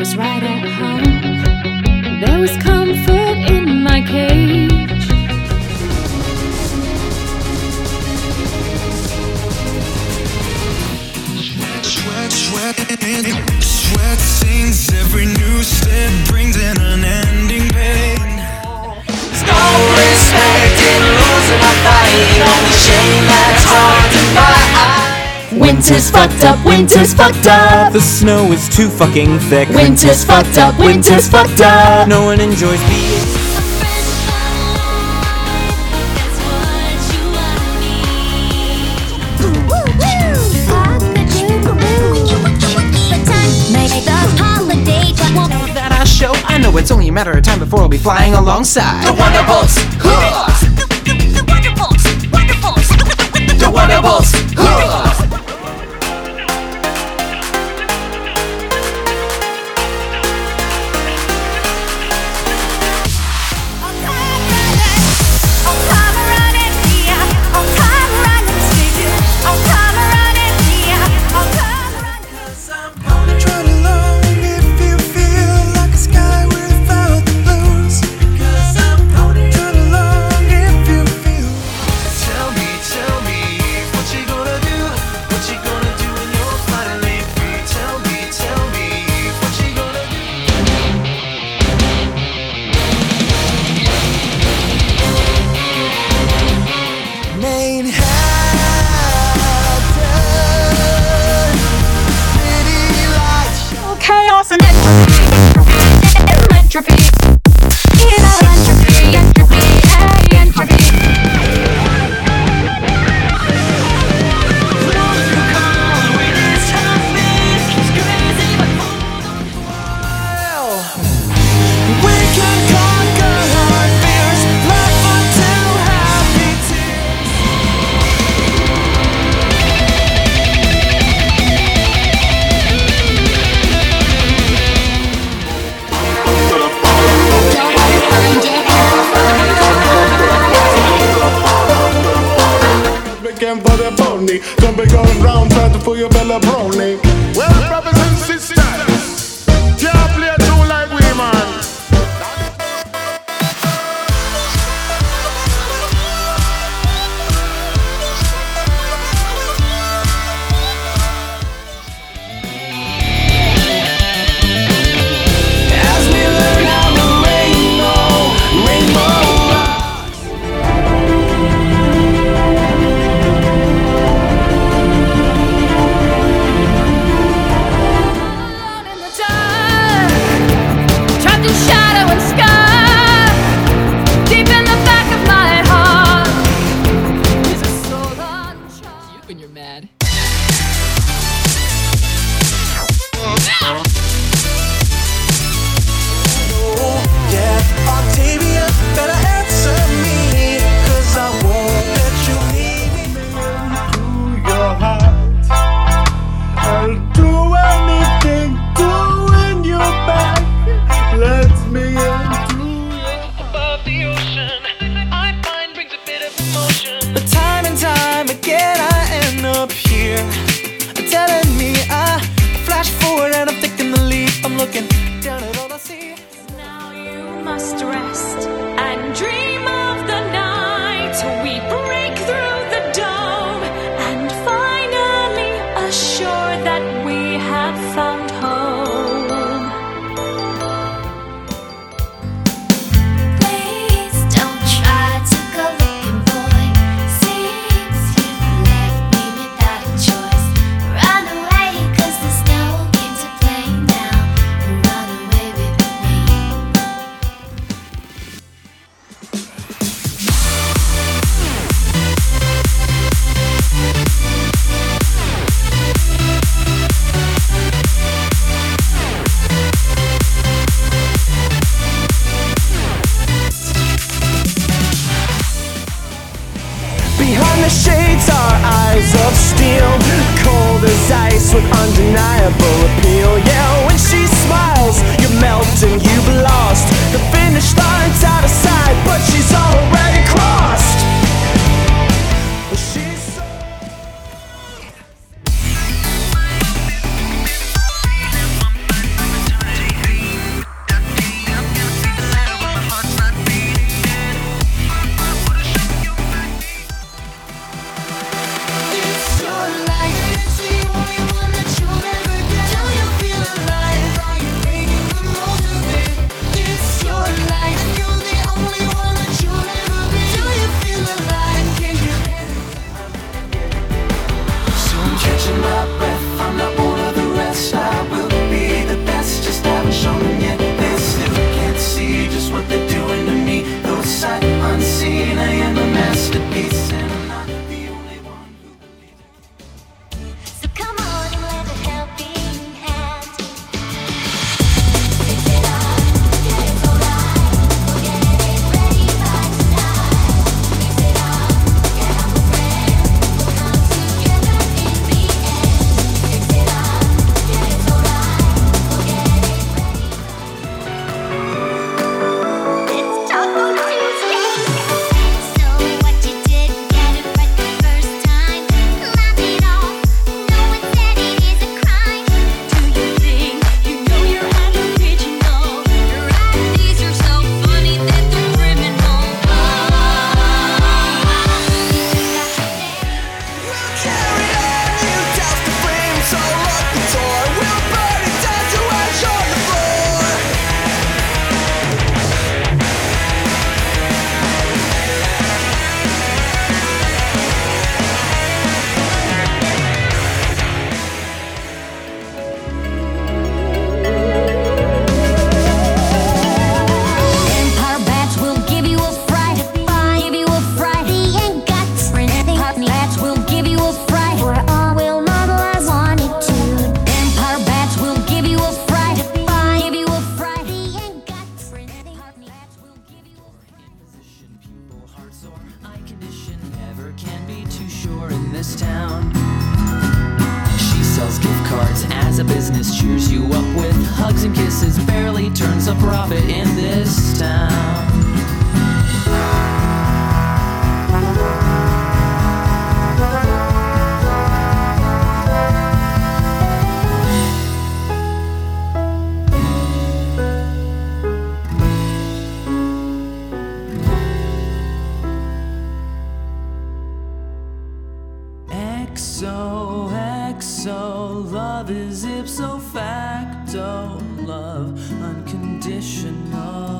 was right at home. There was comfort in my cage. Sweat sings every new step, brings an unending pain. There's no respect in losing my fight, only shame that's hard to fight. Winter's fucked up, winter's fucked up. The snow is too fucking thick. Winter's fucked up, winter's fucked up. No one enjoys being. It's only a matter of time before I'll be flying alongside The Wonderbolts! The Wonderbolts! Wonderbolts! The Wonderbolts! Can't bother about me. Don't be going round trying to fool your bella brony. Well, brothers and sisters, can't play a tune like we, man. kindness cheers you up with hugs and kisses, barely turns a profit in this town. XOXO, love is ipso facto, love unconditional.